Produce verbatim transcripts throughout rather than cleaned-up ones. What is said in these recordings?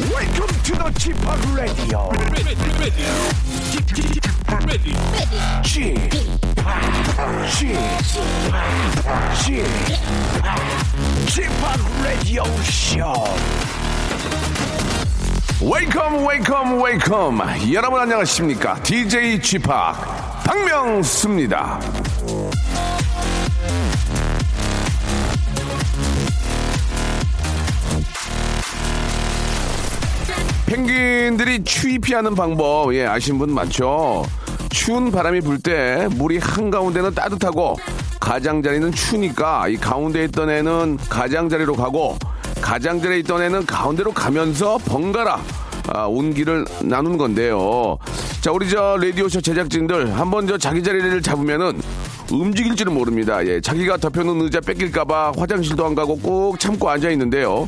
Welcome to the G Park Radio. Ready, ready, ready, G Park, G Park, G Park, G Park Radio Show. Welcome, welcome, welcome. 여러분 안녕하십니까? 디제이 G Park 박명수입니다. 펭귄들이 추위 피하는 방법, 예, 아시는 분 많죠? 추운 바람이 불 때 물이 한가운데는 따뜻하고 가장자리는 추우니까 이 가운데 있던 애는 가장자리로 가고 가장자리에 있던 애는 가운데로 가면서 번갈아 아, 온기를 나눈 건데요. 자, 우리 저 라디오쇼 제작진들 한번 저 자기 자리를 잡으면은 움직일 줄은 모릅니다. 예, 자기가 덮여놓은 의자 뺏길까봐 화장실도 안 가고 꼭 참고 앉아 있는데요.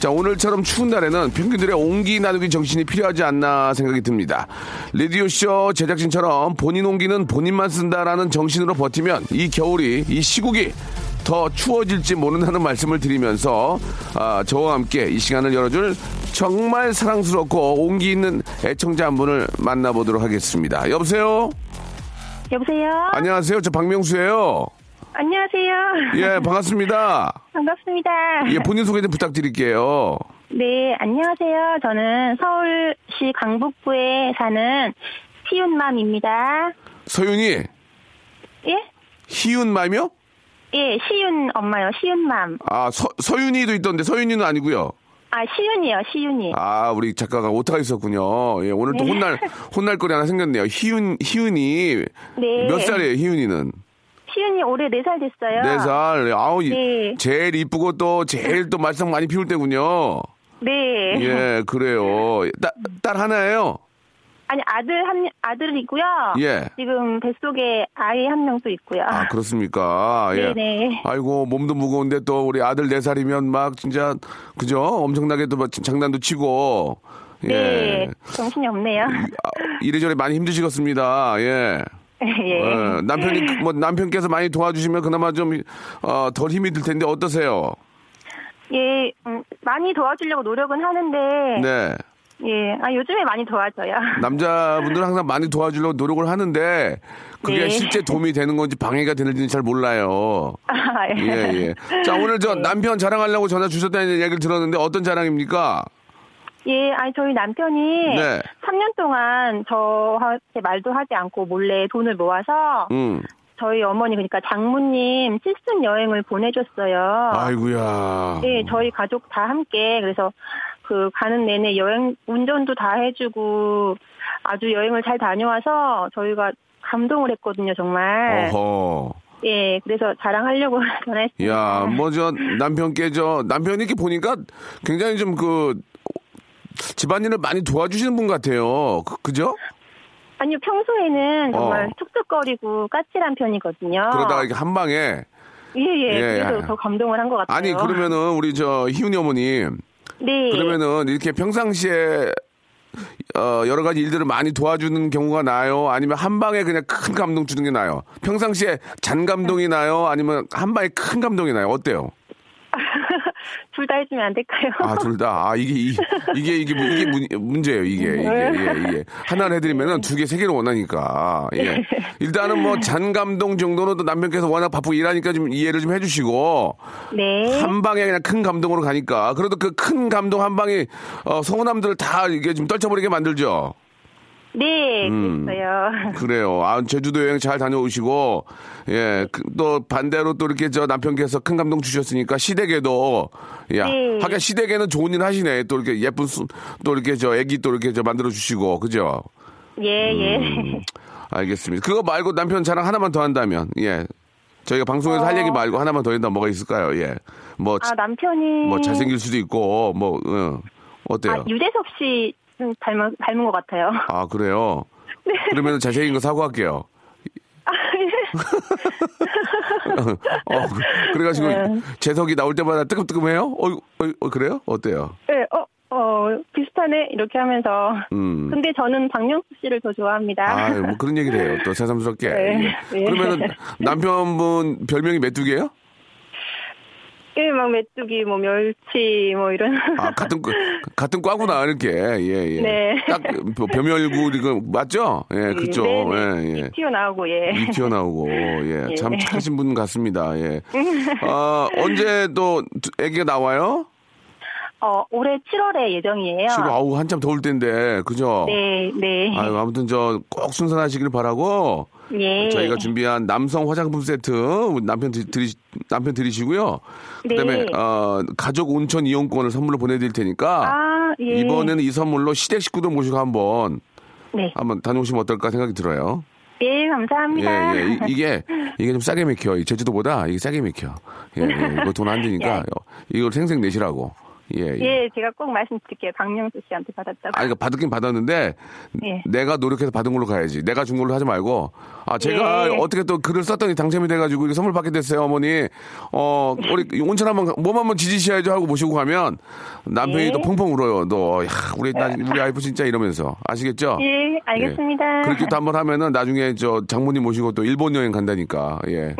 자, 오늘처럼 추운 날에는 펭귄들의 온기 나누기 정신이 필요하지 않나 생각이 듭니다. 라디오쇼 제작진처럼 본인 온기는 본인만 쓴다라는 정신으로 버티면 이 겨울이, 이 시국이 더 추워질지 모른다는 말씀을 드리면서 아, 저와 함께 이 시간을 열어줄 정말 사랑스럽고 온기 있는 애청자 한 분을 만나보도록 하겠습니다. 여보세요? 여보세요? 안녕하세요. 저 박명수예요. 안녕하세요. 예, 반갑습니다. 반갑습니다. 예, 본인 소개 좀 부탁드릴게요. 네, 안녕하세요. 저는 서울시 강북구에 사는 희윤맘입니다. 서윤이? 예? 희윤맘이요? 예, 시윤 엄마요. 시윤맘. 아, 서, 서윤이도 있던데 서윤이는 아니고요. 아, 시윤이요, 시윤이. 아, 우리 작가가 오타가 있었군요. 예, 오늘 또 네. 혼날 혼날 거리 하나 생겼네요. 희윤 희윤이 네. 몇 살이에요, 희윤이는? 시윤이 올해 네 살 됐어요. 네 살. 아우, 네. 제일 이쁘고 또 제일 또 말썽 많이 피울 때군요. 네. 예, 그래요. 딸, 딸 하나예요. 아니, 아들 한, 아들이고요. 예. 지금 뱃속에 아이 한 명도 있고요. 아, 그렇습니까? 예. 네네. 아이고, 몸도 무거운데 또 우리 아들 네 살이면 막 진짜, 그죠? 엄청나게 또 막 장난도 치고. 예. 네. 정신이 없네요. 아, 이래저래 많이 힘드시겠습니다. 예. 예. 예. 남편이, 뭐, 남편께서 많이 도와주시면 그나마 좀, 어, 덜 힘이 들 텐데 어떠세요? 예, 음, 많이 도와주려고 노력은 하는데. 네. 예, 아, 요즘에 많이 도와줘요. 남자분들은 항상 많이 도와주려고 노력을 하는데, 그게 네. 실제 도움이 되는 건지 방해가 되는지는 잘 몰라요. 아, 예. 예, 예. 자, 오늘 저 네. 남편 자랑하려고 전화 주셨다는 얘기를 들었는데, 어떤 자랑입니까? 예, 아니, 저희 남편이 네. 삼 년 동안 저한테 말도 하지 않고 몰래 돈을 모아서, 음. 저희 어머니, 그러니까 장모님 칠순 여행을 보내줬어요. 아이고야. 예, 저희 가족 다 함께, 그래서, 그 가는 내내 여행 운전도 다 해주고 아주 여행을 잘 다녀와서 저희가 감동을 했거든요, 정말. 어허. 예, 그래서 자랑하려고 전화했습니다. 야, 뭐 저 남편께 저 남편이 이렇게 보니까 굉장히 좀 그 집안일을 많이 도와주시는 분 같아요. 그, 그죠? 아니요, 평소에는 정말 어. 툭툭거리고 까칠한 편이거든요. 그러다가 이렇게 한 방에. 예예. 예, 예, 그래서 야. 더 감동을 한 것 같아요. 아니, 그러면은 우리 저 희윤이 어머님. 네. 그러면은 이렇게 평상시에 어 여러 가지 일들을 많이 도와주는 경우가 나요? 아니면 한 방에 그냥 큰 감동 주는 게 나요? 평상시에 잔 감동이 나요? 아니면 한 방에 큰 감동이 나요? 어때요? 둘 다 해주면 안 될까요? 아, 둘 다. 아, 이게 이게 이게 이게, 이게 문제예요. 이게 이게 예, 예. 하나를 해드리면은 두 개, 세 개를 원하니까. 예. 일단은 뭐 잔 감동 정도는 또 남편께서 워낙 바쁘고 일하니까 좀 이해를 좀 해주시고. 네. 한 방에 그냥 큰 감동으로 가니까. 그래도 그 큰 감동 한 방에 어, 서운함들을 다 이게 좀 떨쳐버리게 만들죠. 네, 그랬어요. 음, 그래요. 아, 제주도 여행 잘 다녀오시고, 예, 그, 또 반대로 또 이렇게 저 남편께서 큰 감동 주셨으니까 시댁에도, 야, 네. 하긴 시댁에는 좋은 일 하시네. 또 이렇게 예쁜, 또 이렇게 저 애기 또 이렇게 저 만들어 주시고, 그죠? 예, 음, 예. 알겠습니다. 그거 말고 남편 자랑 하나만 더 한다면, 예. 저희가 방송에서 어... 할 얘기 말고 하나만 더 있나 뭐가 있을까요? 예. 뭐. 아, 남편이. 뭐 잘생길 수도 있고, 뭐, 응. 어때요? 아, 유재석 씨 닮은, 닮은 것 같아요. 아, 그래요? 네. 그러면 잘생긴 거 사과할게요. 아, 예. 어, 그래가지고 네. 재석이 나올 때마다 뜨끔뜨끔해요? 어, 어, 어, 그래요? 어때요? 네, 어. 어, 비슷하네, 이렇게 하면서. 음. 근데 저는 박명수 씨를 더 좋아합니다. 아, 뭐 그런 얘기를 해요. 또 새삼스럽게. 네. 예. 예. 그러면은 남편분 별명이 메뚜기예요? 예, 막 메뚜기, 뭐 멸치, 뭐 이런. 아, 같은, 같은 과구나, 이렇게. 예, 예. 네. 딱, 벼멸구, 이거, 맞죠? 예, 그쵸. 네, 네. 예, 예. 튀어나오고, 예. 튀어나오고, 예. 예. 참 착하신 분 같습니다, 예. 아, 언제 또 애기가 나와요? 어, 올해 칠월에 예정이에요. 칠월, 아우, 한참 더울 텐데, 그죠? 네, 네. 아유, 아무튼 저, 꼭 순산하시길 바라고. 예. 저희가 준비한 남성 화장품 세트, 남편 드리, 남편 드리시고요. 그 다음에, 네. 어, 가족 온천 이용권을 선물로 보내드릴 테니까. 아, 예. 이번에는 이 선물로 시댁 식구도 모시고 한 번. 네. 한번 다녀오시면 어떨까 생각이 들어요. 예, 감사합니다. 예, 예. 이게, 이게 좀 싸게 맥혀. 제주도보다 이게 싸게 맥혀. 예, 예. 이거 돈 안 드니까. 예. 이걸 생생 내시라고. 예, 예. 예, 제가 꼭 말씀드릴게요. 박명수 씨한테 받았다고. 아, 그러니까 받긴 받았는데, 예. 내가 노력해서 받은 걸로 가야지. 내가 준 걸로 하지 말고, 아, 제가 예. 어떻게 또 글을 썼더니 당첨이 돼가지고 이렇게 선물 받게 됐어요, 어머니. 어, 우리 온천 한 번, 몸 한 번 지지셔야죠 하고 모시고 가면 남편이 예. 또 펑펑 울어요. 너, 야, 우리, 나, 우리 와이프 진짜 이러면서. 아시겠죠? 예, 알겠습니다. 예. 그렇게 또 한번 하면은 나중에 저 장모님 모시고 또 일본 여행 간다니까. 예.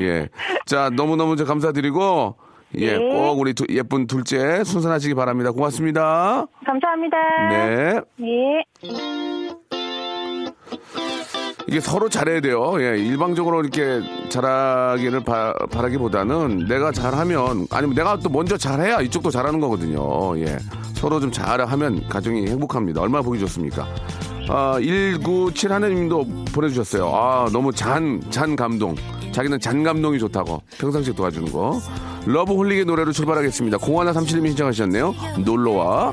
예. 자, 너무너무 저 감사드리고, 예, 네. 꼭 우리 두, 예쁜 둘째 순산하시기 바랍니다. 고맙습니다. 감사합니다. 네. 네. 이게 서로 잘해야 돼요. 예, 일방적으로 이렇게 잘하기를 바, 바라기보다는 내가 잘하면, 아니면 내가 또 먼저 잘해야 이쪽도 잘하는 거거든요. 예, 서로 좀 잘하면 가정이 행복합니다. 얼마나 보기 좋습니까? 아, 일구칠 하나님도 보내주셨어요. 아, 너무 잔, 잔 감동. 자기는 잔 감동이 좋다고. 평상시에 도와주는 거. 러브홀릭의 노래로 출발하겠습니다. 공일삼칠님이 신청하셨네요. 놀러와.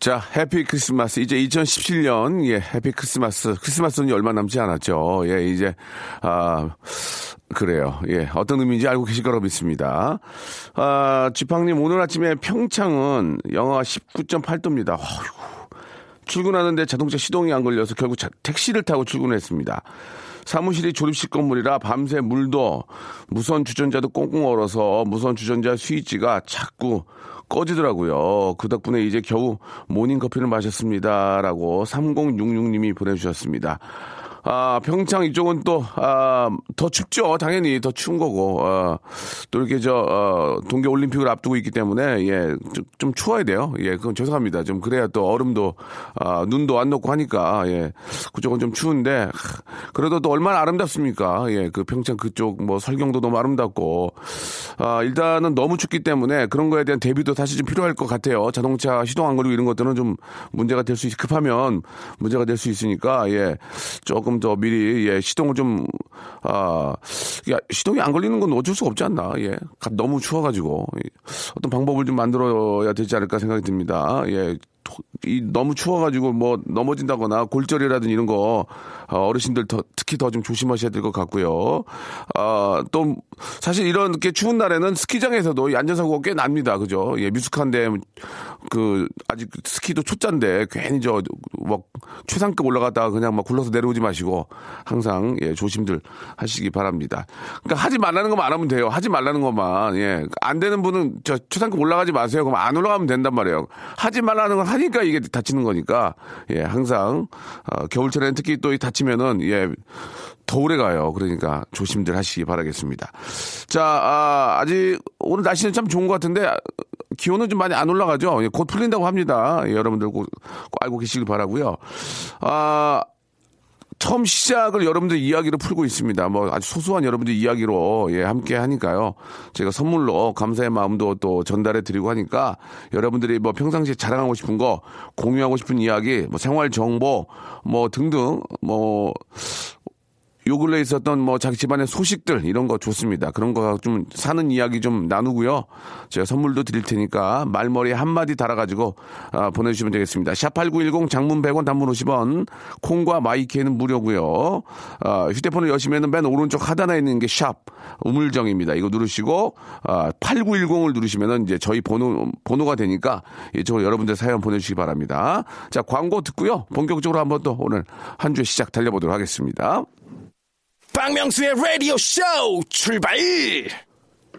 자, 해피 크리스마스. 이제 이천십칠년, 예, 해피 크리스마스. 크리스마스는 얼마 남지 않았죠. 예, 이제, 아, 그래요. 예, 어떤 의미인지 알고 계실 거라고 믿습니다. 아, 지팡님, 오늘 아침에 평창은 영하 십구 점 팔 도입니다. 어휴, 출근하는데 자동차 시동이 안 걸려서 결국 자, 택시를 타고 출근했습니다. 사무실이 조립식 건물이라 밤새 물도 무선 주전자도 꽁꽁 얼어서 무선 주전자 스위치가 자꾸 꺼지더라고요. 그 덕분에 이제 겨우 모닝커피를 마셨습니다라고 삼공육육님이 보내주셨습니다. 아, 평창 이쪽은 또, 아, 더 춥죠. 당연히 더 추운 거고, 아, 또 이렇게 저, 어, 동계올림픽을 앞두고 있기 때문에, 예, 좀, 좀 추워야 돼요. 예, 그건 죄송합니다. 좀 그래야 또 얼음도, 아, 눈도 안 녹고 하니까, 예, 그쪽은 좀 추운데, 그래도 또 얼마나 아름답습니까. 예, 그 평창 그쪽 뭐 설경도 너무 아름답고, 아, 일단은 너무 춥기 때문에 그런 거에 대한 대비도 사실 좀 필요할 것 같아요. 자동차 시동 안 걸리고 이런 것들은 좀 문제가 될 수, 급하면 문제가 될 수 있으니까, 예, 조금 더 미리, 예, 시동을 좀, 아, 야, 시동이 안 걸리는 건 어쩔 수가 없지 않나. 예, 너무 추워가지고 어떤 방법을 좀 만들어야 되지 않을까 생각이 듭니다. 예, 이 너무 추워가지고 뭐 넘어진다거나 골절이라든지 이런 거 어르신들 더, 특히 더 좀 조심하셔야 될 것 같고요. 아, 또 사실 이런 게 추운 날에는 스키장에서도 이 안전사고가 꽤 납니다. 그죠? 예, 미숙한데 그 아직 스키도 초짜인데 괜히 저 막 최상급 올라갔다가 그냥 막 굴러서 내려오지 마시고 항상, 예, 조심들 하시기 바랍니다. 그러니까 하지 말라는 것만 안 하면 돼요. 하지 말라는 것만. 예, 안 되는 분은 저 최상급 올라가지 마세요. 그럼 안 올라가면 된단 말이에요. 하지 말라는 건 하니까 이게 다치는 거니까, 예, 항상, 어, 겨울철에는 특히 또 이 다치면은, 예, 더 오래 가요. 그러니까 조심들 하시기 바라겠습니다. 자, 아, 아직 오늘 날씨는 참 좋은 것 같은데 기온은 좀 많이 안 올라가죠. 예, 곧 풀린다고 합니다. 예, 여러분들 꼭, 꼭 알고 계시길 바라고요. 아, 처음 시작을 여러분들 이야기로 풀고 있습니다. 뭐 아주 소소한 여러분들 이야기로, 예, 함께 하니까요. 제가 선물로 감사의 마음도 또 전달해 드리고 하니까 여러분들이 뭐 평상시에 자랑하고 싶은 거, 공유하고 싶은 이야기, 뭐 생활 정보, 뭐 등등, 뭐 요 근래에 있었던 뭐 자기 집안의 소식들 이런 거 좋습니다. 그런 거 좀 사는 이야기 좀 나누고요. 제가 선물도 드릴 테니까 말머리 한마디 달아가지고 아, 보내주시면 되겠습니다. 샷팔구일공 장문 백 원 단문 오십 원 콩과 마이키는 무료고요. 아, 휴대폰을 여시면 맨 오른쪽 하단에 있는 게 샵 우물정입니다. 이거 누르시고 아, 팔구일공을 누르시면 이제 저희 번호, 번호가 되니까 이쪽으로 여러분들 사연 보내주시기 바랍니다. 자, 광고 듣고요. 본격적으로 한번 또 오늘 한 주의 시작 달려보도록 하겠습니다. 박명수의 라디오 쇼 출발!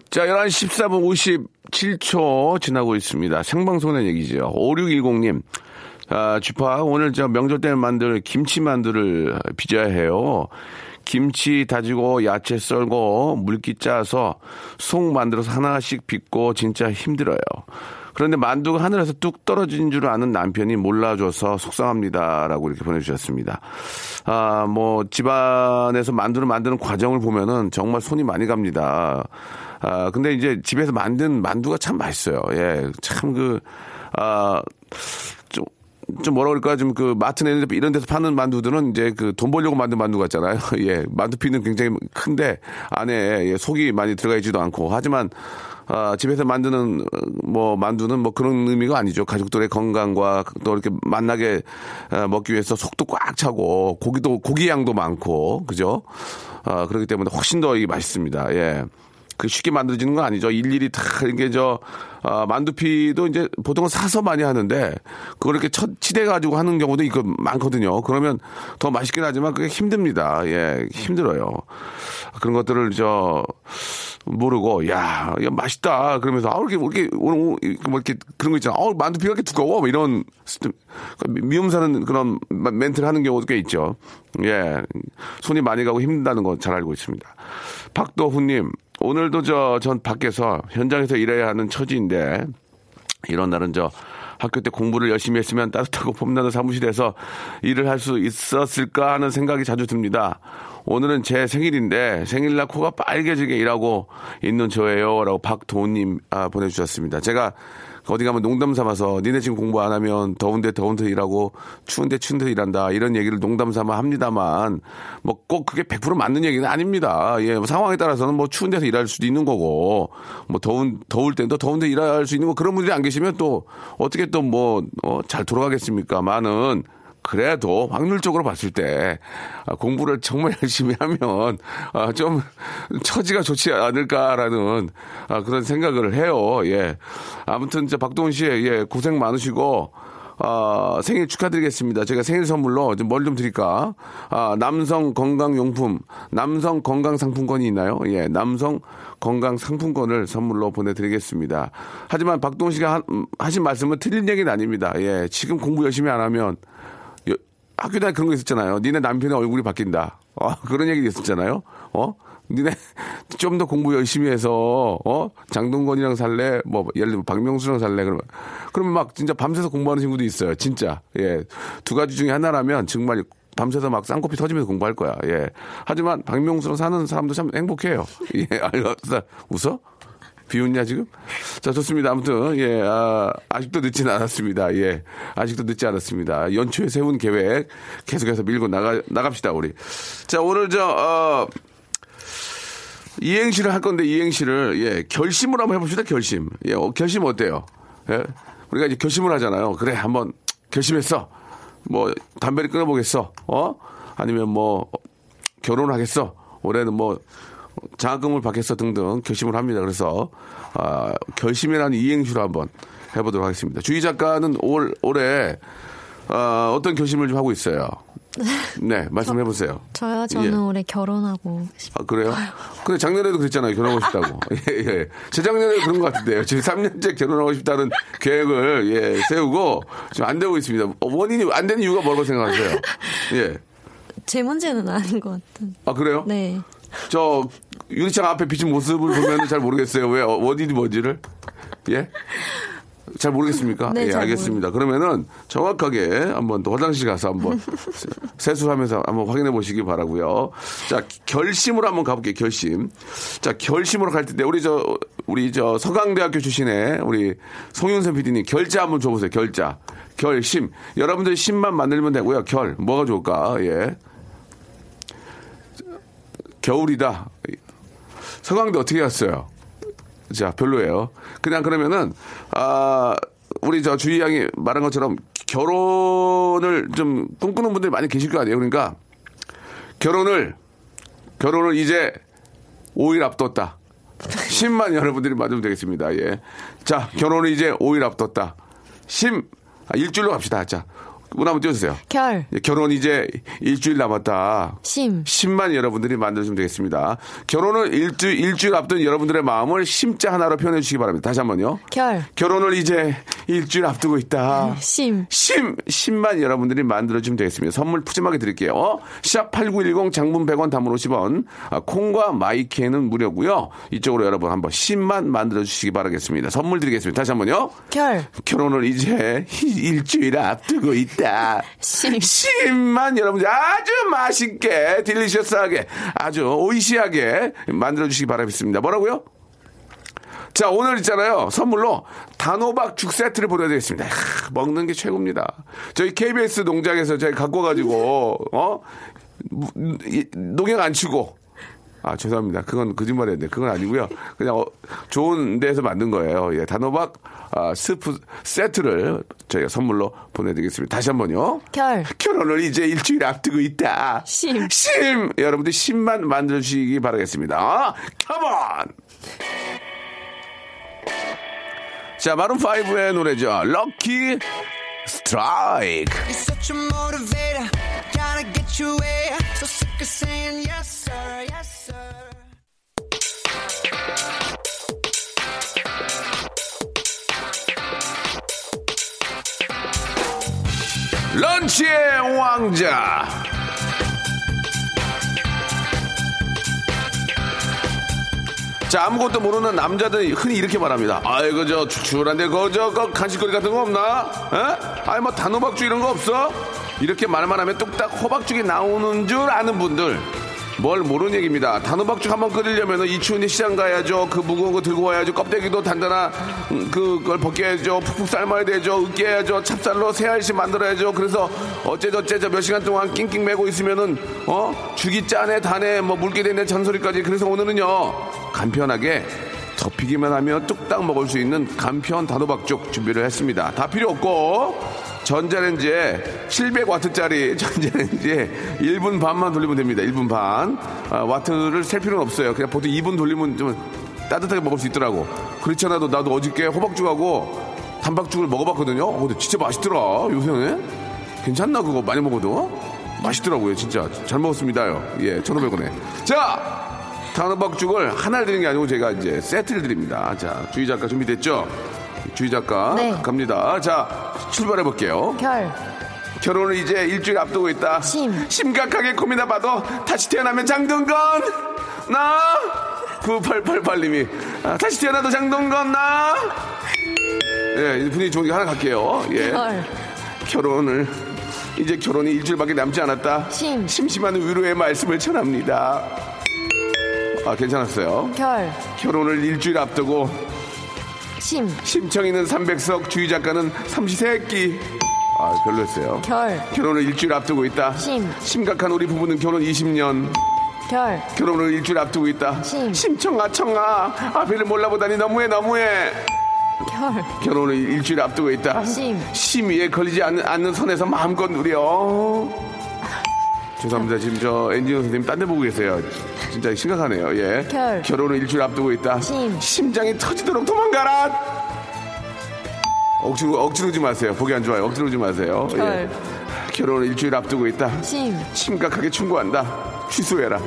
자, 열한 시 십사 분 오십칠 초 지나고 있습니다. 생방송의 얘기죠. 오육일공 님. 아, 주파, 오늘 저 명절 때 만들 김치 만두를 빚어야 해요. 김치 다지고 야채 썰고 물기 짜서 속 만들어서 하나씩 빚고 진짜 힘들어요. 그런데 만두가 하늘에서 뚝 떨어진 줄 아는 남편이 몰라줘서 속상합니다라고 이렇게 보내주셨습니다. 아, 뭐 집안에서 만두를 만드는 과정을 보면은 정말 손이 많이 갑니다. 아, 근데 이제 집에서 만든 만두가 참 맛있어요. 예, 참 그 아 좀. 좀 뭐라 그럴까, 좀 그 마트 내는 데 이런 데서 파는 만두들은 이제 그 돈 벌려고 만든 만두 같잖아요. 예, 만두피는 굉장히 큰데 안에 예, 속이 많이 들어가 있지도 않고. 하지만 아, 집에서 만드는 뭐 만두는 뭐 그런 의미가 아니죠. 가족들의 건강과 또 이렇게 만나게 아, 먹기 위해서 속도 꽉 차고 고기도 고기 양도 많고 그죠. 아, 그렇기 때문에 훨씬 더 이게 맛있습니다. 예. 그 쉽게 만들어지는 건 아니죠. 일일이 다 이게 저 아, 만두피도 이제 보통은 사서 많이 하는데 그걸 이렇게 치대 가지고 하는 경우도 있고 많거든요. 그러면 더 맛있긴 하지만 그게 힘듭니다. 예, 힘들어요. 그런 것들을 저 모르고 야, 야 맛있다 그러면서 아 이렇게 이렇게 오늘 뭐 이렇게 그런 거 있잖아. 아 만두피가 이렇게 두꺼워 뭐 이런 미움사는 그런 멘트를 하는 경우도 꽤 있죠. 예, 손이 많이 가고 힘든다는 거 잘 알고 있습니다. 박도훈님. 오늘도 저, 전 밖에서 현장에서 일해야 하는 처지인데, 이런 날은 저 학교 때 공부를 열심히 했으면 따뜻하고 봄나는 사무실에서 일을 할 수 있었을까 하는 생각이 자주 듭니다. 오늘은 제 생일인데 생일날 코가 빨개지게 일하고 있는 저예요. 라고 박도훈님 아, 보내주셨습니다. 제가 어디 가면 농담 삼아서 니네 지금 공부 안 하면 더운데 더운데 일하고 추운데 추운데 일한다 이런 얘기를 농담 삼아 합니다만 뭐 꼭 그게 백 퍼센트 맞는 얘기는 아닙니다. 예, 뭐 상황에 따라서는 뭐 추운 데서 일할 수도 있는 거고 뭐 더운 더울 땐 또 더운데 일할 수 있는 거 그런 분들이 안 계시면 또 어떻게 또 뭐 어, 잘 돌아가겠습니까? 많은 그래도 확률적으로 봤을 때 공부를 정말 열심히 하면 좀 처지가 좋지 않을까라는 그런 생각을 해요. 예. 아무튼 박동훈 씨 예, 고생 많으시고 어, 생일 축하드리겠습니다. 제가 생일 선물로 뭘 좀 드릴까? 아, 남성 건강용품, 남성 건강상품권이 있나요? 예, 남성 건강상품권을 선물로 보내드리겠습니다. 하지만 박동훈 씨가 하, 하신 말씀은 틀린 얘기는 아닙니다. 예, 지금 공부 열심히 안 하면 학교 다닐 그런 거 있었잖아요. 니네 남편의 얼굴이 바뀐다. 어, 그런 얘기도 있었잖아요. 어? 니네 좀 더 공부 열심히 해서, 어? 장동건이랑 살래? 뭐, 예를 들면 박명수랑 살래? 그러면. 그러면 막 진짜 밤새서 공부하는 친구도 있어요. 진짜. 예. 두 가지 중에 하나라면 정말 밤새서 막 쌍코피 터지면서 공부할 거야. 예. 하지만 박명수랑 사는 사람도 참 행복해요. 예. 웃어? 비웃냐 지금? 자, 좋습니다. 아무튼 예, 아, 아직도 늦진 않았습니다. 예, 아직도 늦지 않았습니다. 연초에 세운 계획 계속해서 밀고 나가 나갑시다 우리. 자, 오늘 저 어, 이행시를 할 건데 이행시를 예 결심으로 한번 해봅시다. 결심. 예, 어, 결심 어때요? 예, 우리가 이제 결심을 하잖아요. 그래 한번 결심했어. 뭐 담배를 끊어보겠어. 어? 아니면 뭐 결혼하겠어. 올해는 뭐. 장학금을 받겠어 등등 결심을 합니다. 그래서 아, 결심이라는 이행시로 한번 해보도록 하겠습니다. 주희 작가는 올, 올해 아, 어떤 결심을 좀 하고 있어요? 네, 말씀해 보세요. 저요? 저는 예. 올해 결혼하고 싶어요. 아, 그래요? 근데 작년에도 그랬잖아요. 결혼하고 싶다고. 예, 예. 재작년에도 그런 것 같은데요. 지금 삼 년째 결혼하고 싶다는 계획을 예, 세우고 지금 안 되고 있습니다. 원인이 안 되는 이유가 뭐라고 생각하세요? 예. 제 문제는 아닌 것 같은. 아, 그래요? 네. 저 유리창 앞에 비친 모습을 보면 잘 모르겠어요. 왜 어디지 뭐지를 예? 잘 모르겠습니까? 네, 예, 잘 알겠습니다. 모르... 그러면은 정확하게 한번 또 화장실 가서 한번 세수하면서 한번 확인해 보시기 바라고요. 자, 결심으로 한번 가볼게요. 결심. 자, 결심으로 갈 텐데 우리 저 우리 저 서강대학교 출신의 우리 송윤선 피디님 결자 한번 줘보세요. 결자. 결심. 여러분들 심만 만들면 되고요. 결. 뭐가 좋을까? 예. 겨울이다. 서강대 어떻게 갔어요? 자, 별로예요. 그냥 그러면은, 아, 우리 저 주희 양이 말한 것처럼 결혼을 좀 꿈꾸는 분들이 많이 계실 거 아니에요. 그러니까 결혼을, 결혼을 이제 오 일 앞뒀다. 십만 여러분들이 맞으면 되겠습니다. 예. 자, 결혼을 이제 오 일 앞뒀다. 심, 아, 일주일로 갑시다. 자, 문 한번 띄워주세요. 결. 예, 결혼 이제 일주일 남았다. 심. 심만 여러분들이 만들어주면 되겠습니다. 결혼을 일주, 일주일 앞둔 여러분들의 마음을 심자 하나로 표현해 주시기 바랍니다. 다시 한 번요. 결. 결혼을 이제 일주일 앞두고 있다. 심. 심. 심만 여러분들이 만들어주면 되겠습니다. 선물 푸짐하게 드릴게요. 어? 샵팔구일공 장문 백 원 단문 오십 원. 아, 콩과 마이케는 무료고요. 이쪽으로 여러분 한번 심만 만들어주시기 바라겠습니다. 선물 드리겠습니다. 다시 한 번요. 결. 결혼을 이제 일주일 앞두고 있다. 심. 심만 여러분들 아주 맛있게 딜리셔스하게 아주 오이시하게 만들어주시기 바라겠습니다. 뭐라고요? 자, 오늘 있잖아요. 선물로 단호박 죽 세트를 보내드리겠습니다. 아, 먹는 게 최고입니다. 저희 케이비에스 농장에서 저희 갖고 가지고 어? 농약 안 치고 아, 죄송합니다. 그건 거짓말 했는데, 그건 아니고요. 그냥, 어, 좋은 데에서 만든 거예요. 예, 단호박, 아, 스프 세트를 저희가 선물로 보내드리겠습니다. 다시 한 번요. 결. 결혼을 이제 일주일 앞두고 있다. 심. 심! 여러분들 심만 만들어주시기 바라겠습니다. 컴온! 자, 마룬 파이브의 노래죠. Lucky Strike. 런치의 왕자. 자, 아무것도 모르는 남자들이 흔히 이렇게 말합니다. 아이고, 저 추출한데 그저 그 간식거리 같은 거 없나? 에? 아이 뭐 단호박죽 이런 거 없어? 이렇게 말만 하면 뚝딱 호박죽이 나오는 줄 아는 분들 뭘 모르는 얘기입니다. 단호박죽 한번 끓이려면 이 추운데 시장 가야죠. 그 무거운 거 들고 와야죠. 껍데기도 단단한 그걸 벗겨야죠. 푹푹 삶아야 되죠. 으깨야죠. 찹쌀로 새알씨 만들어야죠. 그래서 어째저째저 몇 시간 동안 낑낑 매고 있으면은 어? 죽이 짜네 다네 뭐 물게 되네 잔소리까지. 그래서 오늘은요 간편하게 덮이기만 하며 뚝딱 먹을 수 있는 간편 단호박죽 준비를 했습니다. 다 필요 없고 전자레인지에 칠백 와트짜리 전자레인지에 일 분 반만 돌리면 됩니다. 일 분 반. 아, 와트를 셀 필요는 없어요. 그냥 보통 이 분 돌리면 좀 따뜻하게 먹을 수 있더라고. 그렇지 않아도 나도 어저께 호박죽하고 단박죽을 먹어봤거든요. 어, 근데 진짜 맛있더라. 요새는 괜찮나 그거 많이 먹어도 맛있더라고요. 진짜 잘 먹었습니다요. 예, 천오백 원에. 자, 단호박죽을 하나를 드리는 게 아니고 제가 이제 세트를 드립니다. 자, 주희 작가 준비됐죠? 주희 작가 네. 갑니다. 자, 출발해 볼게요. 결. 결혼을 이제 일주일 앞두고 있다. 심. 심각하게 고민해봐도 다시 태어나면 장동건 나. 구팔팔팔 님이 아, 다시 태어나도 장동건 나. 예, 분위기 좋은 게 하나 갈게요. 예. 결. 결혼을 이제 결혼이 일주일밖에 남지 않았다. 심. 심심한 위로의 말씀을 전합니다. 아, 괜찮았어요. 결. 결혼을 일주일 앞두고 심. 심청 있는 삼백 석 주희 작가는 삼시세끼. 아, 별로였어요. 결. 결혼을 일주일 앞두고 있다. 심. 심각한 우리 부부는 결혼 이십 년. 결. 결혼을 일주일 앞두고 있다. 심. 심청아 청아 앞에를 몰라보다니 너무해 너무해. 결. 결혼을 일주일 앞두고 있다. 심. 심의에 걸리지 않는, 않는 선에서 마음껏 누려. 죄송합니다. 지금 저 엔지니어 선생님 딴 데 보고 계세요. 진짜 심각하네요. 예. 결. 결혼을 일주일 앞두고 있다. 심. 심장이 터지도록 도망가라. 억지로, 억지로지 마세요. 보기 안 좋아요. 억지로지 마세요. 결. 예. 결혼을 일주일 앞두고 있다. 심. 심각하게 충고한다. 취소해라.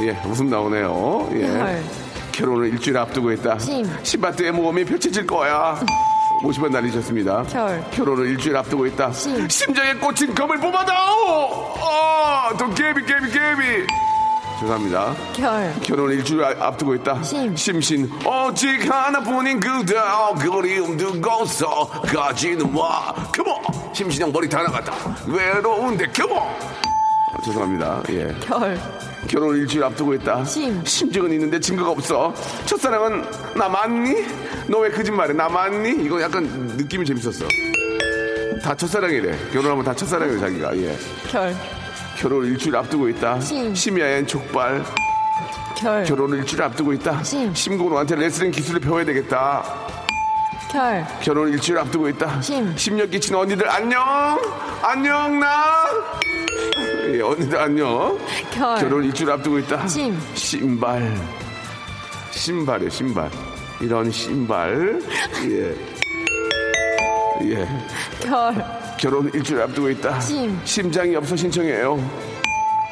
예, 웃음 나오네요. 예. 결. 결혼을 일주일 앞두고 있다. 심. 신밧드의 모험이 펼쳐질 거야. 오십 원 날리셨습니다. 결. 결혼을 일주일 앞두고 있다. 심. 심장에 꽂힌 검을 뽑아다오. 아, 도깨비 깨비 깨비. 죄송합니다. 결. 결혼을 일주일 앞두고 있다. 심. 심신 오직 하나뿐인 그대여 그리움 두고서 가지는 마. 컴온. 심신형 머리 다 나갔다. 외로운데 컴온. 아, 죄송합니다. 예. 결. 결혼 일주일 앞두고 있다. 심. 심증은 있는데 증거가 없어. 첫사랑은 나 맞니? 너 왜 거짓말해? 나 맞니? 이거 약간 느낌이 재밌었어. 다 첫사랑이래. 결혼하면 다 첫사랑이래 자기가. 예. 결. 결혼을 일주일 앞두고 있다. 심. 심야엔 족발. 결. 결혼을 일주일 앞두고 있다. 심. 심고노한테 레슬링 기술을 배워야 되겠다. 결. 결혼을 일주일 앞두고 있다. 심. 심려 끼친 언니들 안녕. 안녕 나. 예, 언니들 안녕. 결. 결혼을 일주일 앞두고 있다. 심. 신발. 신발이에요 신발. 이런 신발. 예. 예. 결. 결혼 일주일 앞두고 있다. 심. 심장이 없어 신청해요.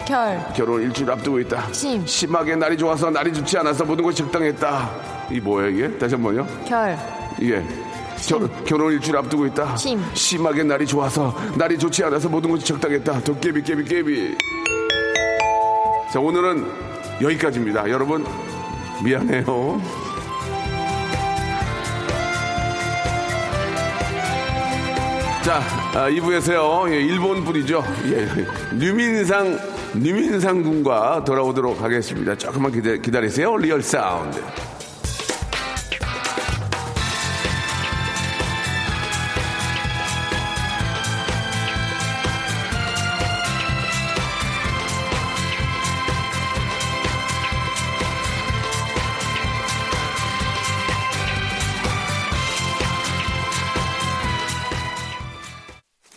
결. 결혼 일주일 앞두고 있다. 심. 심하게 날이 좋아서 날이 좋지 않아서 모든 것이 적당했다. 이 뭐예요 이게? 다시 한 번요. 결. 예. 결, 결혼 일주일 앞두고 있다. 심. 심하게 날이 좋아서 날이 좋지 않아서 모든 것이 적당했다. 도깨비 깨비 깨비. 자 오늘은 여기까지입니다. 여러분 미안해요. 자, 아, 이 부에서요, 예, 일본 분이죠. 예, 유민상, 유민상 군과 돌아오도록 하겠습니다. 조금만 기다, 기다리세요. 리얼 사운드.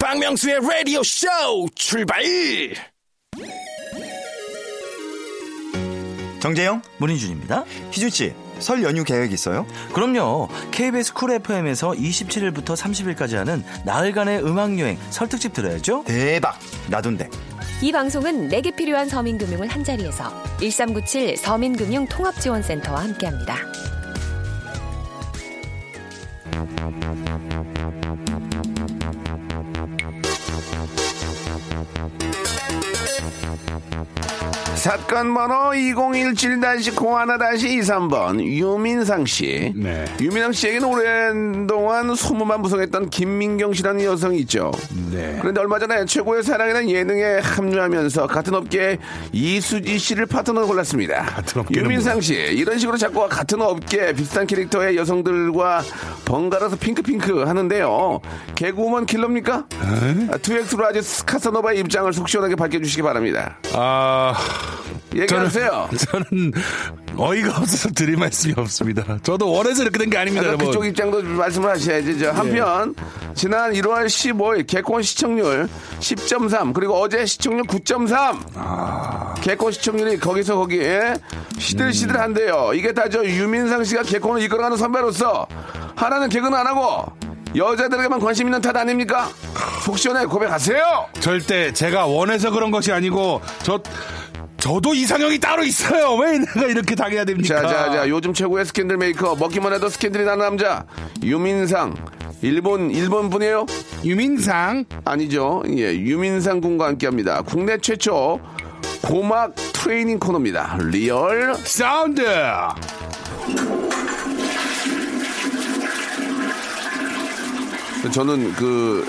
박명수의 라디오 쇼 출발! 정재영, 문희준입니다. 희준씨, 설 연휴 계획 있어요? 그럼요. 케이비에스 쿨 에프엠에서 이십칠일부터 삼십일까지 하는 나흘간의 음악여행 설 특집 들어야죠. 대박! 나돈데. 이 방송은 내게 필요한 서민금융을 한자리에서 일삼구칠 서민금융통합지원센터와 함께합니다. 사건 번호 이공일칠 공일 이삼번 유민상 씨. 네. 유민상 씨에게는 오랜동안 소문만 무성했던 김민경 씨라는 여성이 있죠. 네. 그런데 얼마 전에 최고의 사랑이라는 예능에 합류하면서 같은 업계 이수지 씨를 파트너로 골랐습니다. 같은 유민상 씨 이런 식으로 자꾸 같은 업계 비슷한 캐릭터의 여성들과 번갈아서 핑크핑크 하는데요. 개그우먼 킬러입니까? 아, 투엑스로 아주 카사노바의 입장을 속 시원하게 밝혀주시기 바랍니다. 아... 얘기하세요. 저는, 저는 어이가 없어서 드릴 말씀이 없습니다. 저도 원해서 이렇게 된 게 아닙니다. 여러분. 그쪽 입장도 말씀을 하셔야지. 저 한편 예. 지난 일월 십오일 개콘 시청률 십 점 삼 그리고 어제 시청률 구 점 삼 아... 개콘 시청률이 거기서 거기에 시들시들한데요. 이게 다 저 유민상 씨가 개콘을 이끌어가는 선배로서 하나는 개그는 안 하고 여자들에게만 관심 있는 탓 아닙니까? 속 시원하게 고백하세요. 절대 제가 원해서 그런 것이 아니고 저... 저도 이상형이 따로 있어요. 왜 내가 이렇게 당해야 됩니까? 자자자, 요즘 최고의 스캔들 메이커 먹기만 해도 스캔들이 나는 남자 유민상. 일본 일본 분이에요? 유민상 아니죠? 예, 유민상 군과 함께합니다. 국내 최초 고막 트레이닝 코너입니다. 리얼 사운드. 저는 그.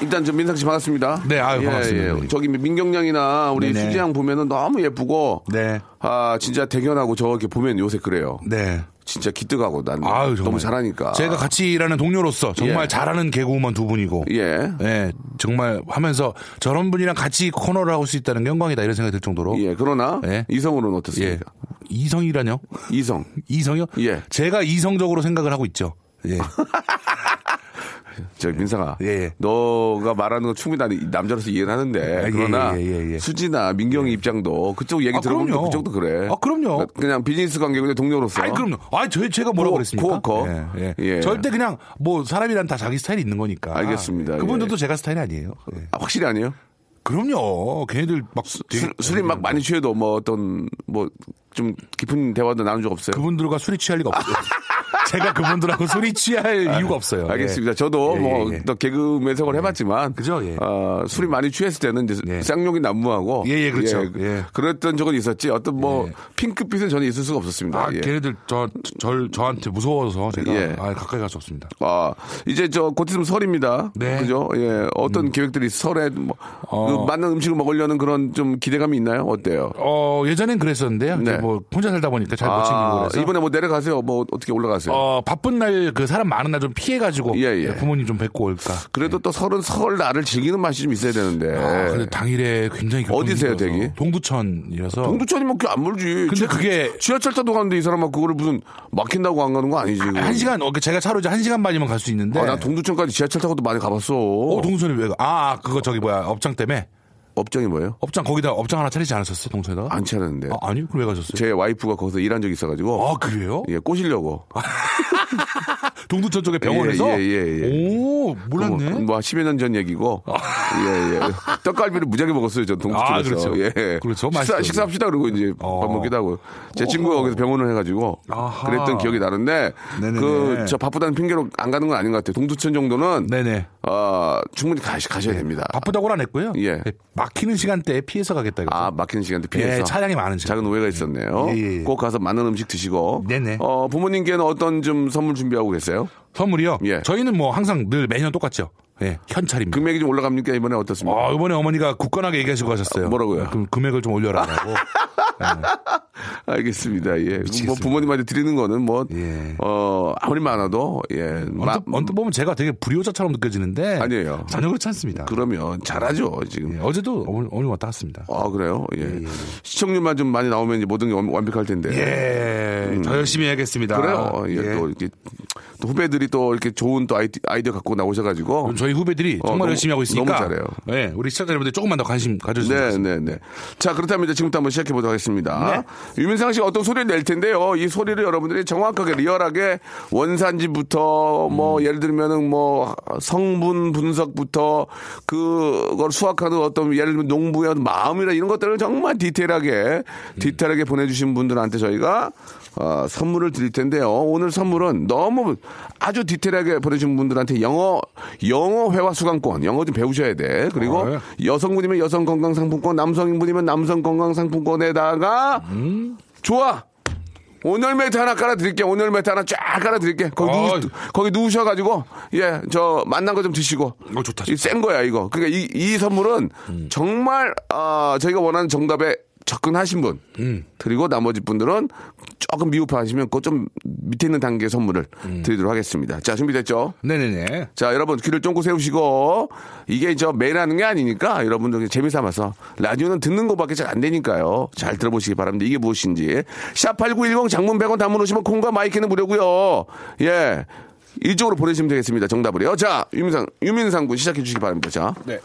일단 저 민상 씨 반갑습니다. 네, 아유, 예, 반갑습니다. 예. 저기 민경양이나 우리 네네. 수지양 보면은 너무 예쁘고, 네, 아 진짜 대견하고 저렇게 보면 요새 그래요. 네, 진짜 기특하고 난 아유, 너무 잘하니까. 제가 같이 일하는 동료로서 정말 예. 잘하는 개그우먼 두 분이고, 예, 예, 정말 하면서 저런 분이랑 같이 코너를 하고 수 있다는 게 영광이다 이런 생각이 들 정도로. 예, 그러나 예. 이성으로는 어떻습니까? 예. 이성이라뇨? 이성, 이성요? 예, 제가 이성적으로 생각을 하고 있죠. 예. 저 민상아, 예, 예. 너가 말하는 거 충분히 남자로서 이해는 하는데 그러나 예, 예, 예, 예. 수지나 민경이 예. 입장도 그쪽 얘기 아, 들어보면 또 그쪽도 그래. 아 그럼요. 그냥 비즈니스 관계인데 동료로서. 아니 그럼요. 아 제가 뭐라고 그랬습니까? 코어커. 예, 예. 예. 절대 그냥 뭐 사람이란 다 자기 스타일이 있는 거니까. 알겠습니다. 그분들도 예. 제가 스타일이 아니에요. 예. 아, 확실히 아니에요? 그럼요. 걔네들 막 수, 되게, 술, 술이 막 많이 취해도 뭐 어떤 뭐 좀 깊은 대화도 나눈 적 없어요. 그분들과 술이 취할 리가 없어요. 제가 그분들하고 술이 취할 아, 이유가 없어요. 알겠습니다. 예. 저도 예, 뭐 예, 예. 또 개그 매석을 해봤지만, 그죠? 예. 어, 술이 많이 취했을 때는 이제 예. 쌍욕이 난무하고, 예예 예, 그렇죠. 예. 예. 그랬던 적은 있었지. 어떤 뭐 예. 핑크빛은 저는 있을 수가 없었습니다. 아, 예. 걔네들 저, 저 저한테 무서워서 제가 예. 아, 가까이 갈 수 없습니다. 아 이제 저 곧 있으면 설입니다. 네. 그죠? 예. 어떤 음. 계획들이 설에 뭐, 어. 그 맞는 음식을 먹으려는 그런 좀 기대감이 있나요? 어때요? 어 예전엔 그랬었는데요. 네. 뭐 혼자 살다 보니까 잘 못 챙기고 그래서 이번에 뭐 내려가세요. 뭐 어떻게 올라가세요? 어, 바쁜 날 그 사람 많은 날 좀 피해가지고 예, 예. 부모님 좀 뵙고 올까. 그래도 예. 또 설은 설 날을 즐기는 맛이 좀 있어야 되는데. 아, 근데 당일에 굉장히 어디세요, 대기? 동두천이라서. 동두천이면 그 안 멀지. 근데 지, 그게 지하철 타도 가는데 이 사람아 그거를 무슨 막힌다고 안 가는 거 아니지? 한, 한 시간. 제가 차로 이제 한 시간 반이면 갈 수 있는데. 아, 나 동두천까지 지하철 타고도 많이 가봤어. 어, 동두천이 왜 가? 아, 그거 저기 뭐야 업장 때문에. 업장이 뭐예요? 업장 거기다 업장 하나 차리지 않았었어 동천에다가? 안 차렸는데. 아, 아니요? 그럼 왜 가셨어요? 제 와이프가 거기서 일한 적이 있어가지고. 아 그래요? 예, 꼬시려고. 동두천 쪽에 병원에서? 예예예. 예, 예, 예. 오 몰랐네. 뭐, 뭐 십여 년 전 얘기고. 예예. 예. 떡갈비를 무지하게 먹었어요 저 동두천에서. 아 그렇죠. 예. 그렇죠. 식사, 식사합시다 그러고 이제 어. 밥 먹기도 하고. 제 친구가 거기서 병원을 해가지고 아하. 그랬던 기억이 나는데 그 저 바쁘다는 핑계로 안 가는 건 아닌 것 같아요. 동두천 정도는 네네. 어, 충분히 가시, 가셔야 네. 됩니다. 바쁘다고는 안 했고요. 예. 막히는 시간대에 피해서 가겠다. 그렇죠? 아 막히는 시간대 피해서. 예, 차량이 많은 시간. 작은 오해가 있었네요. 예, 예. 꼭 가서 많은 음식 드시고. 네네. 어 부모님께는 어떤 좀 선물 준비하고 계세요? 선물이요? 예. 저희는 뭐 항상 늘 매년 똑같죠. 예. 현찰입니다. 금액이 좀 올라갑니까 이번에 어떻습니까? 아 이번에 어머니가 굳건하게 얘기하시고 가셨어요. 아, 뭐라고요? 그럼 금액을 좀 올려라라고. 네. 알겠습니다. 예. 미치겠습니다. 뭐 부모님한테 드리는 거는 뭐 예. 어, 아무리 많아도 예. 언뜻, 언뜻 보면 제가 되게 불효자처럼 느껴지는데 아니에요. 전혀 그렇지 않습니다. 그러면 잘하죠 지금. 예. 어제도 어머니, 어머니 왔다 갔습니다. 아 그래요? 예. 예, 예. 시청률만 좀 많이 나오면 이제 모든 게 완벽할 텐데. 예. 음. 더 열심히 해야겠습니다. 그래요. 예. 예. 또 이렇게 또 후배들이 또 이렇게 좋은 또 아이디, 아이디어 갖고 나오셔가지고 저희 후배들이 정말 어, 너무, 열심히 하고 있으니까 너무 잘해요. 네, 우리 시청자 여러분들 조금만 더 관심 가져주세요. 네, 네, 네. 자 그렇다면 이제 지금부터 한번 시작해 보도록 하겠습니다. 네. 유민상 씨가 어떤 소리를 낼 텐데요. 이 소리를 여러분들이 정확하게 리얼하게 원산지부터 뭐 음. 예를 들면은 뭐 성분 분석부터 그걸 수확하는 어떤 예를 들면 농부의 마음이나 이런 것들을 정말 디테일하게 디테일하게 음. 보내주신 분들한테 저희가 어, 선물을 드릴 텐데요. 오늘 선물은 너무 아주 디테일하게 보내주신 분들한테 영어, 영어 회화 수강권, 영어 좀 배우셔야 돼. 그리고 어, 예. 여성분이면 여성 건강 상품권, 남성분이면 남성 건강 상품권에다가, 음. 좋아! 오늘 매트 하나 깔아드릴게. 오늘 매트 하나 쫙 깔아드릴게. 거기, 어. 누우, 거기 누우셔가지고, 예, 저, 만난 거 좀 드시고. 어, 좋다. 이 센 거야, 이거. 그러니까 이, 이 선물은 음. 정말, 어, 저희가 원하는 정답에 접근하신 분 음. 그리고 나머지 분들은 조금 미흡하시면 그거 좀 밑에 있는 단계 선물을 음. 드리도록 하겠습니다. 자 준비됐죠? 네네네. 자 여러분 귀를 쫑긋 세우시고 이게 저 매일 하는 게 아니니까 여러분들 재미삼아서 라디오는 듣는 것밖에 잘 안 되니까요. 잘 들어보시기 바랍니다. 이게 무엇인지 샵팔구일공 장문 백 원 단문 오시면 콩과 마이크는 무료고요. 예 이쪽으로 보내시면 되겠습니다. 정답을요. 자 유민상 유민상 군 시작해 주시기 바랍니다. 자, 네.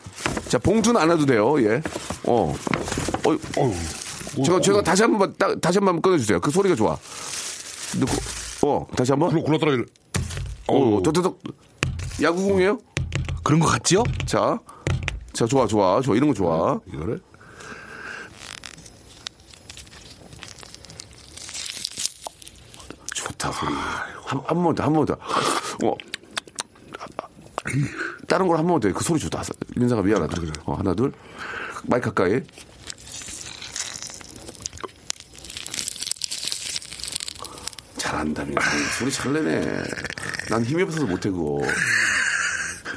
자 봉투는 안 해도 돼요. 예. 어. 어이, 어이. 제가, 제가 다시 한 번, 따, 다시 한 번 꺼내주세요. 그 소리가 좋아. 어, 다시 한 번. 굴러떨어질. 어, 저저저 야구공이에요? 그런 것 같지요? 자, 자, 좋아, 좋아, 좋아. 이런 거 좋아. 이거를. 좋다, 소리. 한, 한 번 더, 한 번 더. 어. 다른 걸 한 번 더. 그 소리 좋다. 민사가 미안하다. 어, 하나, 둘. 마이크 가까이. 잘한다, 민상. 소리 잘 내네. 난 힘이 없어서 못해, 그거.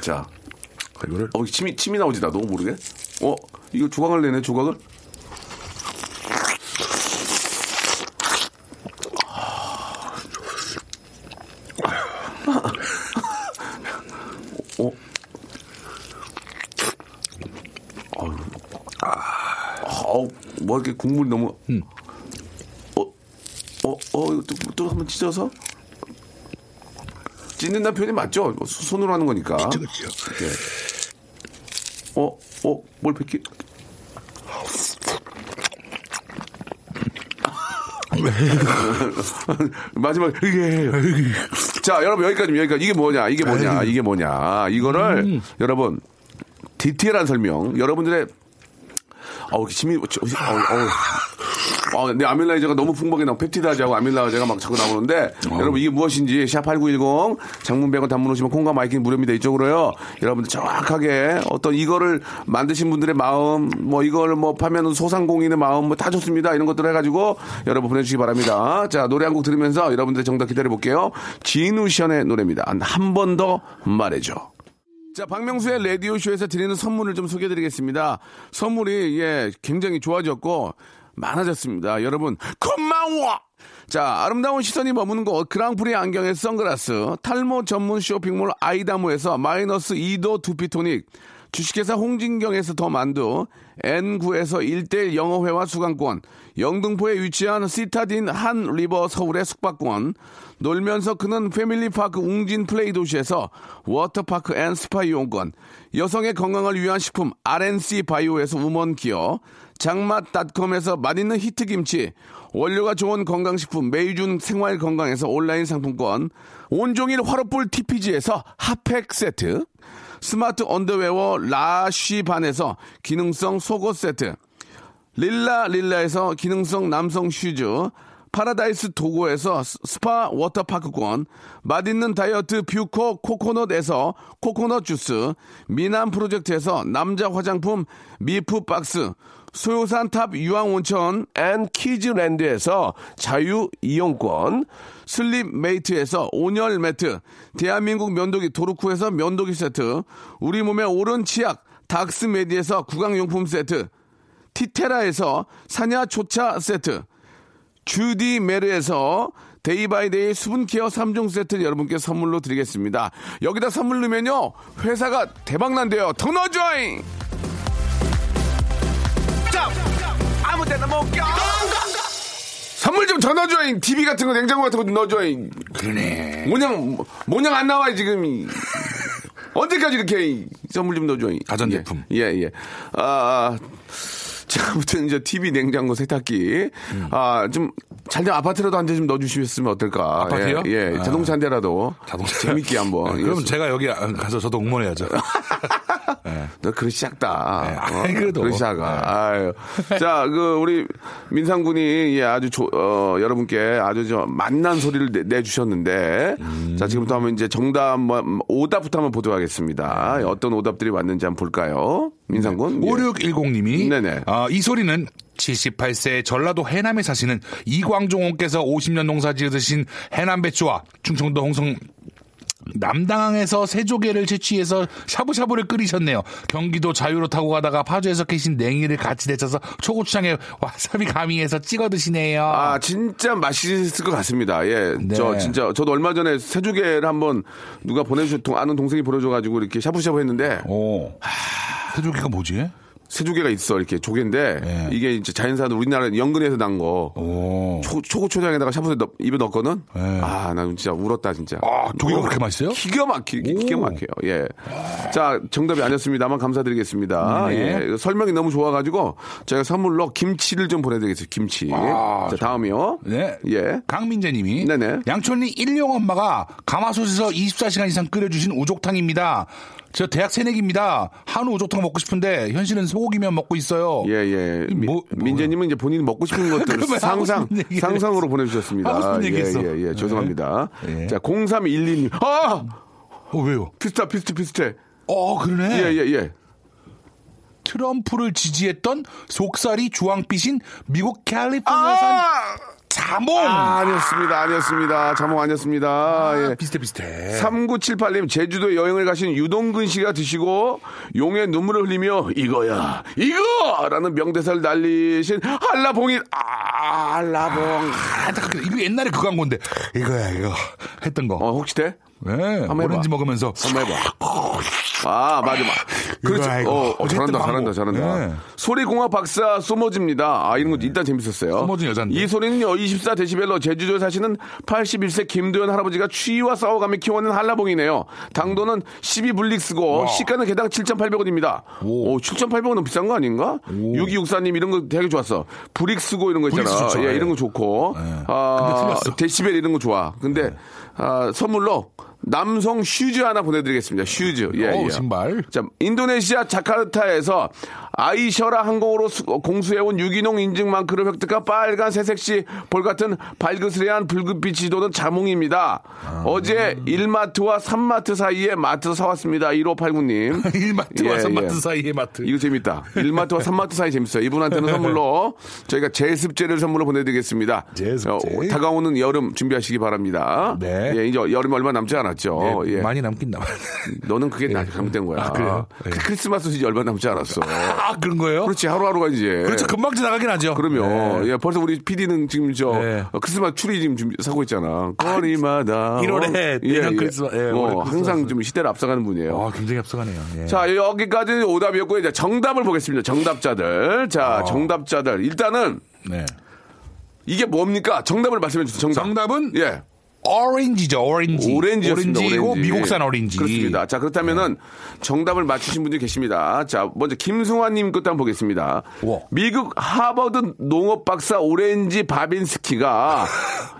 자. 이거를. 어, 침이, 침이 나오지, 나도 모르게. 어, 이거 조각을 내네, 조각을. 어? 아유. 아우, 뭐 이렇게 국물이 너무. 음. 어, 어, 또, 또 한번 찢어서? 찢는다는 표현이 맞죠? 손으로 하는 거니까. 그쵸, 그쵸. 네. 어, 어, 뭘 뱉기? 마지막, 이게. 자, 여러분, 여기까지, 여기까지. 이게 뭐냐, 이게 뭐냐, 이게 뭐냐. 이거를, 음. 여러분, 디테일한 설명. 여러분들의, 어우, 침이, 어우, 어우. 어, 내 아밀라이저가 너무 풍부하게 나오고 펩티다제하고 아밀라이저가 막 자꾸 나오는데 어. 여러분 이게 무엇인지 샵팔구일공 장문 백 원 단문 오시면 콩과 마이킹 무료입니다. 이쪽으로요. 여러분들 정확하게 어떤 이거를 만드신 분들의 마음 뭐 이걸 뭐 파면 소상공인의 마음 뭐 다 좋습니다. 이런 것들을 해가지고 여러분 보내주시기 바랍니다. 자 노래 한 곡 들으면서 여러분들의 정답 기다려볼게요. 진우션의 노래입니다. 한 번 더 말해줘. 자, 박명수의 라디오쇼에서 드리는 선물을 좀 소개해드리겠습니다. 선물이 예 굉장히 좋아졌고 많아졌습니다. 여러분 고마워. 자, 아름다운 시선이 머무는 곳 그랑프리 안경의 선글라스, 탈모 전문 쇼핑몰 아이다모에서 마이너스 이 도 두피토닉, 주식회사 홍진경에서 더 만두, 엔 구에서 일대일 영어회화 수강권, 영등포에 위치한 시타딘 한 리버 서울의 숙박권, 놀면서 크는 패밀리파크 웅진 플레이 도시에서 워터파크 앤 스파 이용권, 여성의 건강을 위한 식품 알엔씨 바이오에서 우먼 기어, 장맛닷컴에서 맛있는 히트김치, 원료가 좋은 건강식품 메이준 생활건강에서 온라인 상품권, 온종일 화로불 티피지에서 핫팩 세트, 스마트 언더웨어 라쉬반에서 기능성 속옷 세트, 릴라 릴라에서 기능성 남성 슈즈, 파라다이스 도고에서 스파 워터파크권, 맛있는 다이어트 뷰코 코코넛에서 코코넛 주스, 미남 프로젝트에서 남자 화장품 미프 박스, 소요산탑 유황온천 앤 키즈랜드에서 자유 이용권, 슬립메이트에서 온열 매트, 대한민국 면도기 도루쿠에서 면도기 세트, 우리 몸의 오른 치약 닥스메디에서 구강용품 세트, 티테라에서 사냐초차 세트, 주디 메르에서 데이바이데이 수분케어 삼 종 세트를 여러분께 선물로 드리겠습니다. 여기다 선물 넣으면요 회사가 대박난대요. 더 넣어줘잉. 아무데나 먹겨. 선물 좀 더 넣어줘잉. 티비 같은 거, 냉장고 같은 거 넣어줘잉. 그래. 모냥 모냥 안 나와 지금. 언제까지 이렇게 선물 좀 넣어줘잉. 가전제품. 예 예. 예. 아. 자, 아무튼 이제 티비, 냉장고, 세탁기, 음. 아 좀 잘 된 아파트라도 한 대 좀 넣어주시면 어떨까? 아파트요? 예, 예. 아. 자동차 한 대라도. 자동차 재밌게 한번. 네, 그럼 제가 여기 가서 저도 응원해야죠. 네. 너 그릇이 작다. 네. 아니, 그래도. 어, 그릇이 작아. 네. 아유. 자, 그 우리 민상 군이 예, 아주 조, 어, 여러분께 아주 저 맛난 소리를 내, 내주셨는데, 음. 자 지금부터 한번 이제 정답 한번 오답부터 한번 보도록 하겠습니다. 음. 어떤 오답들이 왔는지 한번 볼까요? 민상 군. 네. 오육일공님이. 네네. 아, 이 소리는 칠십팔 세 전라도 해남에 사시는 이광종원께서 오십 년 농사 지으신 해남 배추와 충청도 홍성 남당항에서 새조개를 채취해서 샤브샤브를 끓이셨네요. 경기도 자유로 타고 가다가 파주에서 캐신 냉이를 같이 데쳐서 초고추장에 와사비 가미해서 찍어 드시네요. 아 진짜 맛있을 것 같습니다. 예, 네. 저 진짜 저도 얼마 전에 새조개를 한번 누가 보내주신 아는 동생이 보내줘가지고 이렇게 샤브샤브 했는데. 오. 하... 새조개가 뭐지? 새조개가 있어, 이렇게 조개인데, 예. 이게 이제 자연산 우리나라 연근에서 난 거, 초, 초고추장에다가 샤브에 넣, 입에 넣었거든? 예. 아, 나 진짜 울었다, 진짜. 아, 조개가 오, 그렇게 맛있어요? 기가 막히게, 기가 막혀요, 예. 아. 자, 정답이 아니었습니다만 감사드리겠습니다. 네. 예. 설명이 너무 좋아가지고, 제가 선물로 김치를 좀 보내드리겠습니다, 김치. 아, 자, 다음이요. 네. 예. 강민재 님이, 네네. 양촌리 일용 엄마가 가마솥에서 이십사 시간 이상 끓여주신 우족탕입니다. 저 대학 새내기입니다. 한우 우족탕 먹고 싶은데 현실은 소고기면 먹고 있어요. 예예. 예. 뭐, 민재님은 이제 본인이 먹고 싶은 것들을 상상 상상으로 보내주셨습니다. 하고 싶은 얘기했어. 예예. 예, 예. 죄송합니다. 예. 자 공삼일이님. 아, 어 왜요? 비슷하 비슷해 비슷해. 어 그러네. 예예예. 예, 예. 트럼프를 지지했던 속살이 주황빛인 미국 캘리포니아산. 아! 자몽! 아, 아니었습니다. 아니었습니다. 자몽 아니었습니다. 아, 예. 비슷해, 비슷해. 삼구칠팔님, 제주도에 여행을 가신 유동근 씨가 드시고, 용의 눈물을 흘리며, 이거야, 이거! 라는 명대사를 날리신 한라봉이, 아, 한라봉. 아, 안타깝게. 이거 옛날에 그거 한 건데, 이거야, 이거. 했던 거. 어, 혹시 돼? 네. 한번 오렌지 해봐. 먹으면서. 한번 해봐. 아, 맞아, 맞아. 그렇죠. 어, 어, 잘한다, 잘한다, 잘한다. 네. 소리공학 박사 소모지입니다. 아, 이런 거 네. 일단 재밌었어요. 소모지 여잔데. 이 소리는요, 이십사 데시벨로 제주도에 사시는 팔십일 세 김도현 할아버지가 추위와 싸워가며 키워낸 한라봉이네요. 당도는 십이 불릭스고, 시가는 개당 칠천팔백 원입니다. 오, 오 칠천팔백 원은 비싼 거 아닌가? 오. 육이육사님 이런 거 되게 좋았어. 브릭스고 이런 거 있잖아. 브릭스 예, 이런 거 좋고. 네. 아, 데시벨 이런 거 좋아. 근데, 네. 아, 선물로, 남성 슈즈 하나 보내드리겠습니다. 슈즈. 예, 오, 예. 신발. 자, 인도네시아 자카르타에서 아이셔라 항공으로 수, 공수해온 유기농 인증만크를 획득한 빨간 새색시 볼 같은 발그스레한 붉은빛 지도는 자몽입니다. 아, 어제 음. 일 마트와 삼 마트 사이에 마트 사왔습니다. 일오팔구님. 일 마트와 예, 삼 마트 예. 사이에 마트. 이거 재밌다. 일 마트와 삼 마트 사이 재밌어요. 이분한테는 선물로 저희가 제습제를 선물로 보내드리겠습니다. 제습제. 어, 다가오는 여름 준비하시기 바랍니다. 네. 예, 이제 여름 얼마 남지 않아요. 남았죠. 네, 예. 많이 남긴 남았. 너는 그게 네. 잘못된 거야. 아, 그래요? 네. 크리스마스 이제 얼마 남지 않았어. 아, 그런 거예요? 그렇지, 하루하루가 이제. 그렇죠, 금방 지나가긴 하죠. 그러면 네. 예, 벌써 우리 피디는 지금 저 네. 크리스마스 추리 지금 준비 사고 있잖아. 거리마다. 아, 일월에 이런 예, 크리스마스. 예, 뭐 크리스마스. 항상 좀 시대를 앞서가는 분이에요. 아, 굉장히 앞서가네요. 예. 자, 여기까지 오답이었고 이제 정답을 보겠습니다. 정답자들. 자, 어. 정답자들 일단은. 네. 이게 뭡니까? 정답을 말씀해 주세요. 정답. 정답은 예. 오렌지죠. 오렌지. 오렌지였습니다. 오렌지고 오렌지. 미국산 오렌지. 그렇습니다. 자, 그렇다면은 네. 정답을 맞추신 분들이 계십니다. 자, 먼저 김승환 님 것도 한번 보겠습니다. 오. 미국 하버드 농업 박사 오렌지 바빈스키가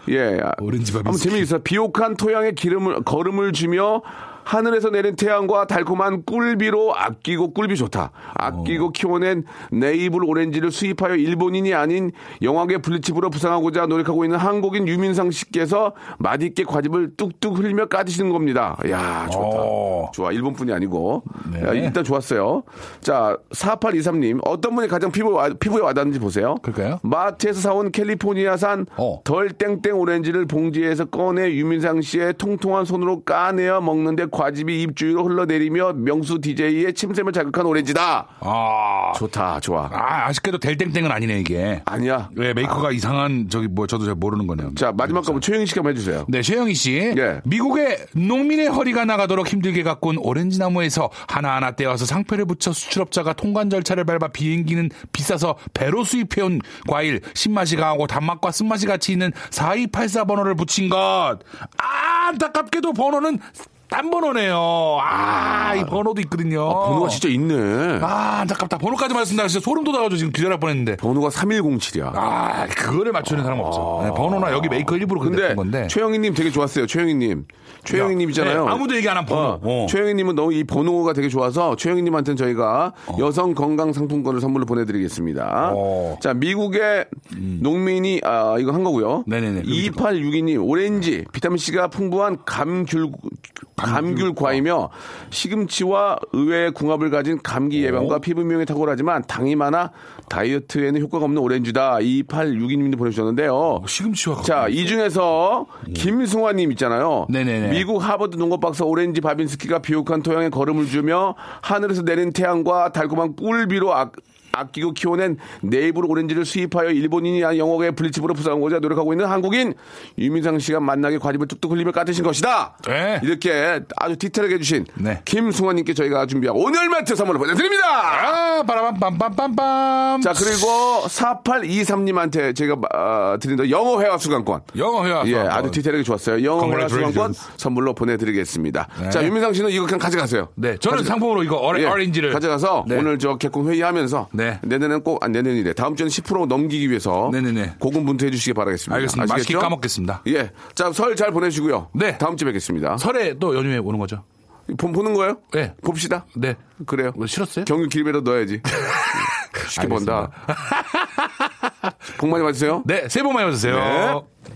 예. 오렌지 바빈스키. 한번 재미있어요. 비옥한 토양에 기름을 걸음을 주며 하늘에서 내린 태양과 달콤한 꿀비로 아끼고 꿀비 좋다. 아끼고 오. 키워낸 네이블 오렌지를 수입하여 일본인이 아닌 영화계 블리츠부로 부상하고자 노력하고 있는 한국인 유민상 씨께서 맛있게 과즙을 뚝뚝 흘리며 까드시는 겁니다. 이야, 좋다. 오. 좋아. 일본뿐이 아니고. 네. 야, 일단 좋았어요. 자, 사팔이삼 님. 어떤 분이 가장 피부, 피부에 와닿는지 보세요. 그럴까요? 마트에서 사온 캘리포니아산 어. 덜땡땡 오렌지를 봉지에서 꺼내 유민상 씨의 통통한 손으로 까내어 먹는데 과즙이 입 주위로 흘러내리며 명수 디제이의 침샘을 자극한 오렌지다. 아, 좋다, 좋아. 아, 아쉽게도 될 땡땡은 아니네 이게. 아니야. 왜 메이커가 아. 이상한 저기 뭐 저도 잘 모르는 거네요. 자, 마지막 가면 최영희 씨가 한번 해주세요. 네, 최영희 씨. 예. 미국의 농민의 허리가 나가도록 힘들게 가꾼 오렌지 나무에서 하나하나 떼어서 상표를 붙여 수출업자가 통관 절차를 밟아 비행기는 비싸서 배로 수입해온 과일 신맛이 강하고 단맛과 쓴맛이 같이 있는 사이팔사 번호를 붙인 것. 아, 안타깝게도 번호는. 딴 번호네요. 아, 아, 이 번호도 있거든요. 아, 번호가 진짜 있네. 아, 안타깝다. 번호까지 맞췄습니다. 진짜 소름 돋아가지고 지금 기절할 뻔했는데. 번호가 삼일공칠이야. 아, 그거를 맞추는 사람 없어. 아, 네, 번호나 여기 메이커 일부러 그랬던 건데. 최영희님 되게 좋았어요. 최영희님. 최영희님이잖아요. 네, 아무도 얘기 안 한 번호. 어, 어. 최영희님은 너무 이 번호가 되게 좋아서 최영희님한테는 저희가 어. 여성 건강 상품권을 선물로 보내드리겠습니다. 어. 자, 미국의 음. 농민이 아 이거 한 거고요. 네네네. 이팔육이 님 오렌지 비타민 C가 풍부한 감귤 감귤과이며 시금치와 의외의 궁합을 가진 감기 예방과 오? 피부 미용에 탁월하지만 당이 많아 다이어트에는 효과가 없는 오렌지다. 이팔육이 님도 보내주셨는데요. 어, 시금치와 자, 이 중에서 네. 김승환님 있잖아요. 네네네. 미국 하버드 농업 박사 오렌지 바빈스키가 비옥한 토양에 걸음을 주며 하늘에서 내린 태양과 달콤한 꿀비로 아, 아끼고 키워낸 네이블 오렌지를 수입하여 일본인이 아닌 영어계 블리츠부로 부상하고자 노력하고 있는 한국인 유민상 씨가 만나게 과즙을 뚝뚝 흘리며 까드신 것이다. 네. 이렇게 아주 디테일하게 해주신 네. 김승환님께 저희가 준비한 오늘 매트 선물을 보내드립니다. 아, 빠라밤빰빰빰빰. 자, 그리고 사팔이삼 님한테 제가 어, 드린다 영어 회화 수강권. 영어 회화 수강권. 예, 아주 디테일하게 좋았어요. 영어 회화 수강권 선물로 보내드리겠습니다. 네. 자, 유민상 씨는 이거 그냥 가져가세요. 네, 저는 가져가. 상품으로 이거 어레, 예, 오렌지를 가져가서 네. 오늘 저 개콘 회의하면서. 네. 내년에는 꼭, 아니, 내년이래. 다음 주에는 십 퍼센트 넘기기 위해서. 네네네. 고군분투해 주시기 바라겠습니다. 알겠습니다. 맛있게 까먹겠습니다. 예. 자, 설 잘 보내시고요. 네. 다음 주에 뵙겠습니다. 설에 또 연휴에 오는 거죠? 보, 보는 거예요? 네. 봅시다. 네. 그래요. 뭐 싫었어요? 경유 길배로 넣어야지. 쉽게 본다. 복 많이 받으세요. 네. 새해 복 많이 받으세요. 네.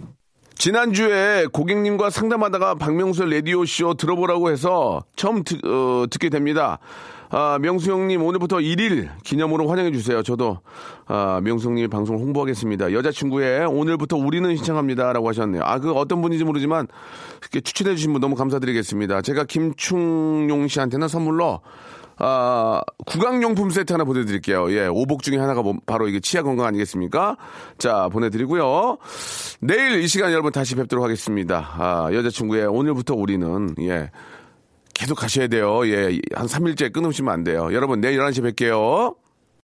지난주에 고객님과 상담하다가 박명수 라디오쇼 들어보라고 해서 처음 듣, 어, 듣게 됩니다. 아, 명수 형님 오늘부터 일 일 기념으로 환영해 주세요. 저도 아, 명수 형님의 방송을 홍보하겠습니다. 여자친구의 오늘부터 우리는 신청합니다 라고 하셨네요. 아, 그 어떤 분인지 모르지만 이렇게 추천해 주신 분 너무 감사드리겠습니다. 제가 김충용 씨한테는 선물로 아, 구강용품 세트 하나 보내드릴게요. 예, 오복 중에 하나가 바로 이게 치아 건강 아니겠습니까? 자, 보내드리고요. 내일 이 시간 여러분 다시 뵙도록 하겠습니다. 아, 여자친구의 오늘부터 우리는 예. 계속 가셔야 돼요. 예, 한 삼 일째 끊으시면 안 돼요. 여러분, 내일 열한 시에 뵐게요.